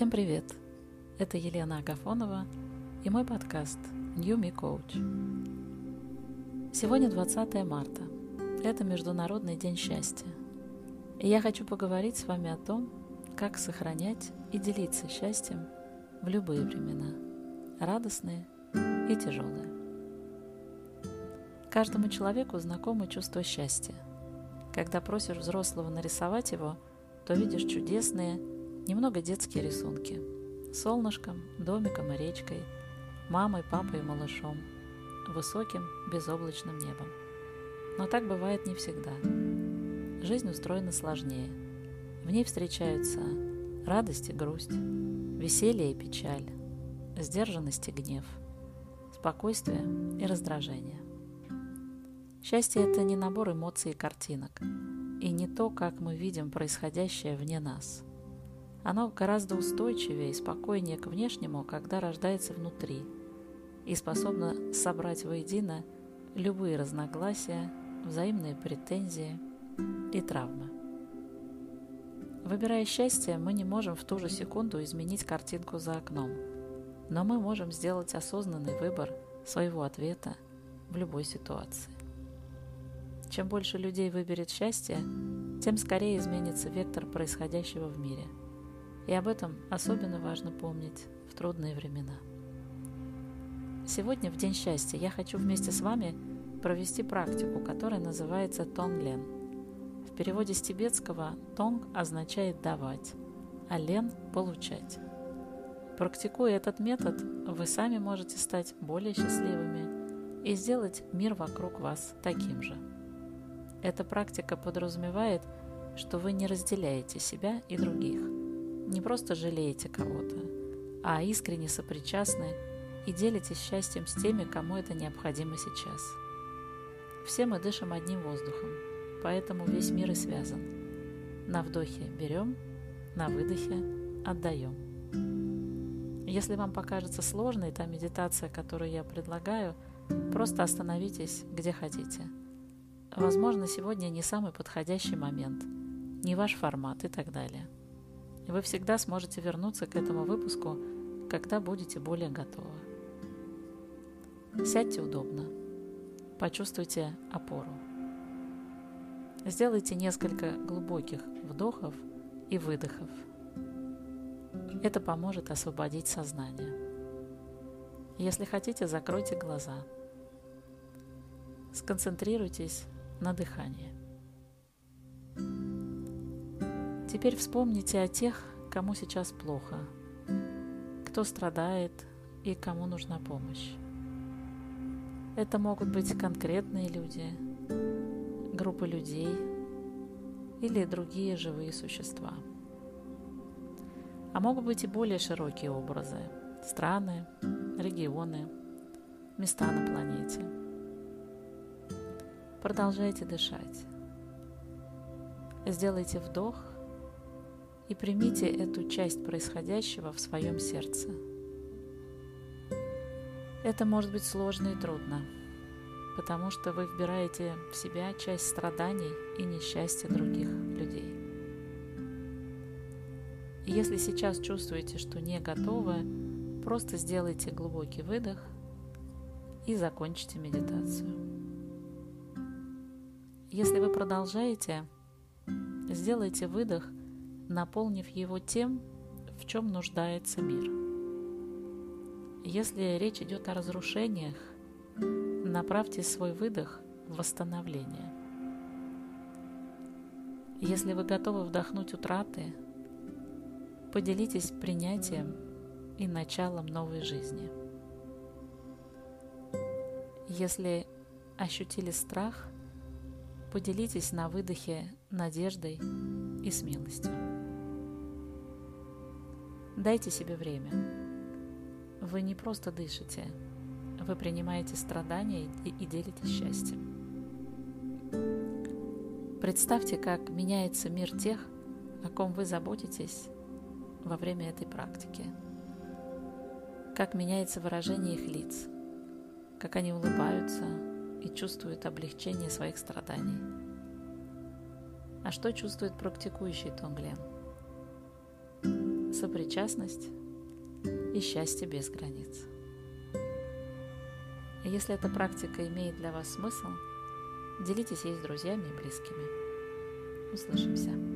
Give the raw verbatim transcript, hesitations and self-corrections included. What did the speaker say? Всем привет! Это Елена Агафонова и мой подкаст New Me Coach. Сегодня двадцатое марта. Это Международный день счастья. И я хочу поговорить с вами о том, как сохранять и делиться счастьем в любые времена, радостные и тяжелые. Каждому человеку знакомо чувство счастья. Когда просишь взрослого нарисовать его, то видишь чудесные, немного детские рисунки. Солнышком, домиком и речкой, мамой, папой и малышом, высоким безоблачным небом. Но так бывает не всегда. Жизнь устроена сложнее. В ней встречаются радость и грусть, веселье и печаль, сдержанность и гнев, спокойствие и раздражение. Счастье – это не набор эмоций и картинок, и не то, как мы видим происходящее вне нас. Оно гораздо устойчивее и спокойнее к внешнему, когда рождается внутри, и способно собрать воедино любые разногласия, взаимные претензии и травмы. Выбирая счастье, мы не можем в ту же секунду изменить картинку за окном, но мы можем сделать осознанный выбор своего ответа в любой ситуации. Чем больше людей выберет счастье, тем скорее изменится вектор происходящего в мире. И об этом особенно важно помнить в трудные времена. Сегодня, в День счастья, я хочу вместе с вами провести практику, которая называется тонг лен. В переводе с тибетского тонг означает «давать», а лен – «получать». Практикуя этот метод, вы сами можете стать более счастливыми и сделать мир вокруг вас таким же. Эта практика подразумевает, что вы не разделяете себя и других, не просто жалеете кого-то, а искренне сопричастны и делитесь счастьем с теми, кому это необходимо сейчас. Все мы дышим одним воздухом, поэтому весь мир и связан. На вдохе берем, на выдохе отдаем. Если вам покажется сложной та медитация, которую я предлагаю, просто остановитесь, где хотите. Возможно, сегодня не самый подходящий момент, не ваш формат и так далее. Вы всегда сможете вернуться к этому выпуску, когда будете более готовы. Сядьте удобно. Почувствуйте опору. Сделайте несколько глубоких вдохов и выдохов. Это поможет освободить сознание. Если хотите, закройте глаза. Сконцентрируйтесь на дыхании. Теперь вспомните о тех, кому сейчас плохо, кто страдает и кому нужна помощь. Это могут быть конкретные люди, группы людей или другие живые существа. А могут быть и более широкие образы – страны, регионы, места на планете. Продолжайте дышать. Сделайте вдох и примите эту часть происходящего в своем сердце. Это может быть сложно и трудно, потому что вы вбираете в себя часть страданий и несчастья других людей. И если сейчас чувствуете, что не готовы, просто сделайте глубокий выдох и закончите медитацию. Если вы продолжаете, сделайте выдох, наполнив его тем, в чем нуждается мир. Если речь идет о разрушениях, направьте свой выдох в восстановление. Если вы готовы вдохнуть утраты, поделитесь принятием и началом новой жизни. Если ощутили страх, поделитесь на выдохе надеждой и смелостью. Дайте себе время. Вы не просто дышите, вы принимаете страдания и, и делитесь счастьем. Представьте, как меняется мир тех, о ком вы заботитесь во время этой практики. Как меняется выражение их лиц, как они улыбаются и чувствуют облегчение своих страданий. А что чувствует практикующий тонг лен? сопричастность и счастье без границ. И если эта практика имеет для вас смысл, делитесь ей с друзьями и близкими. Услышимся.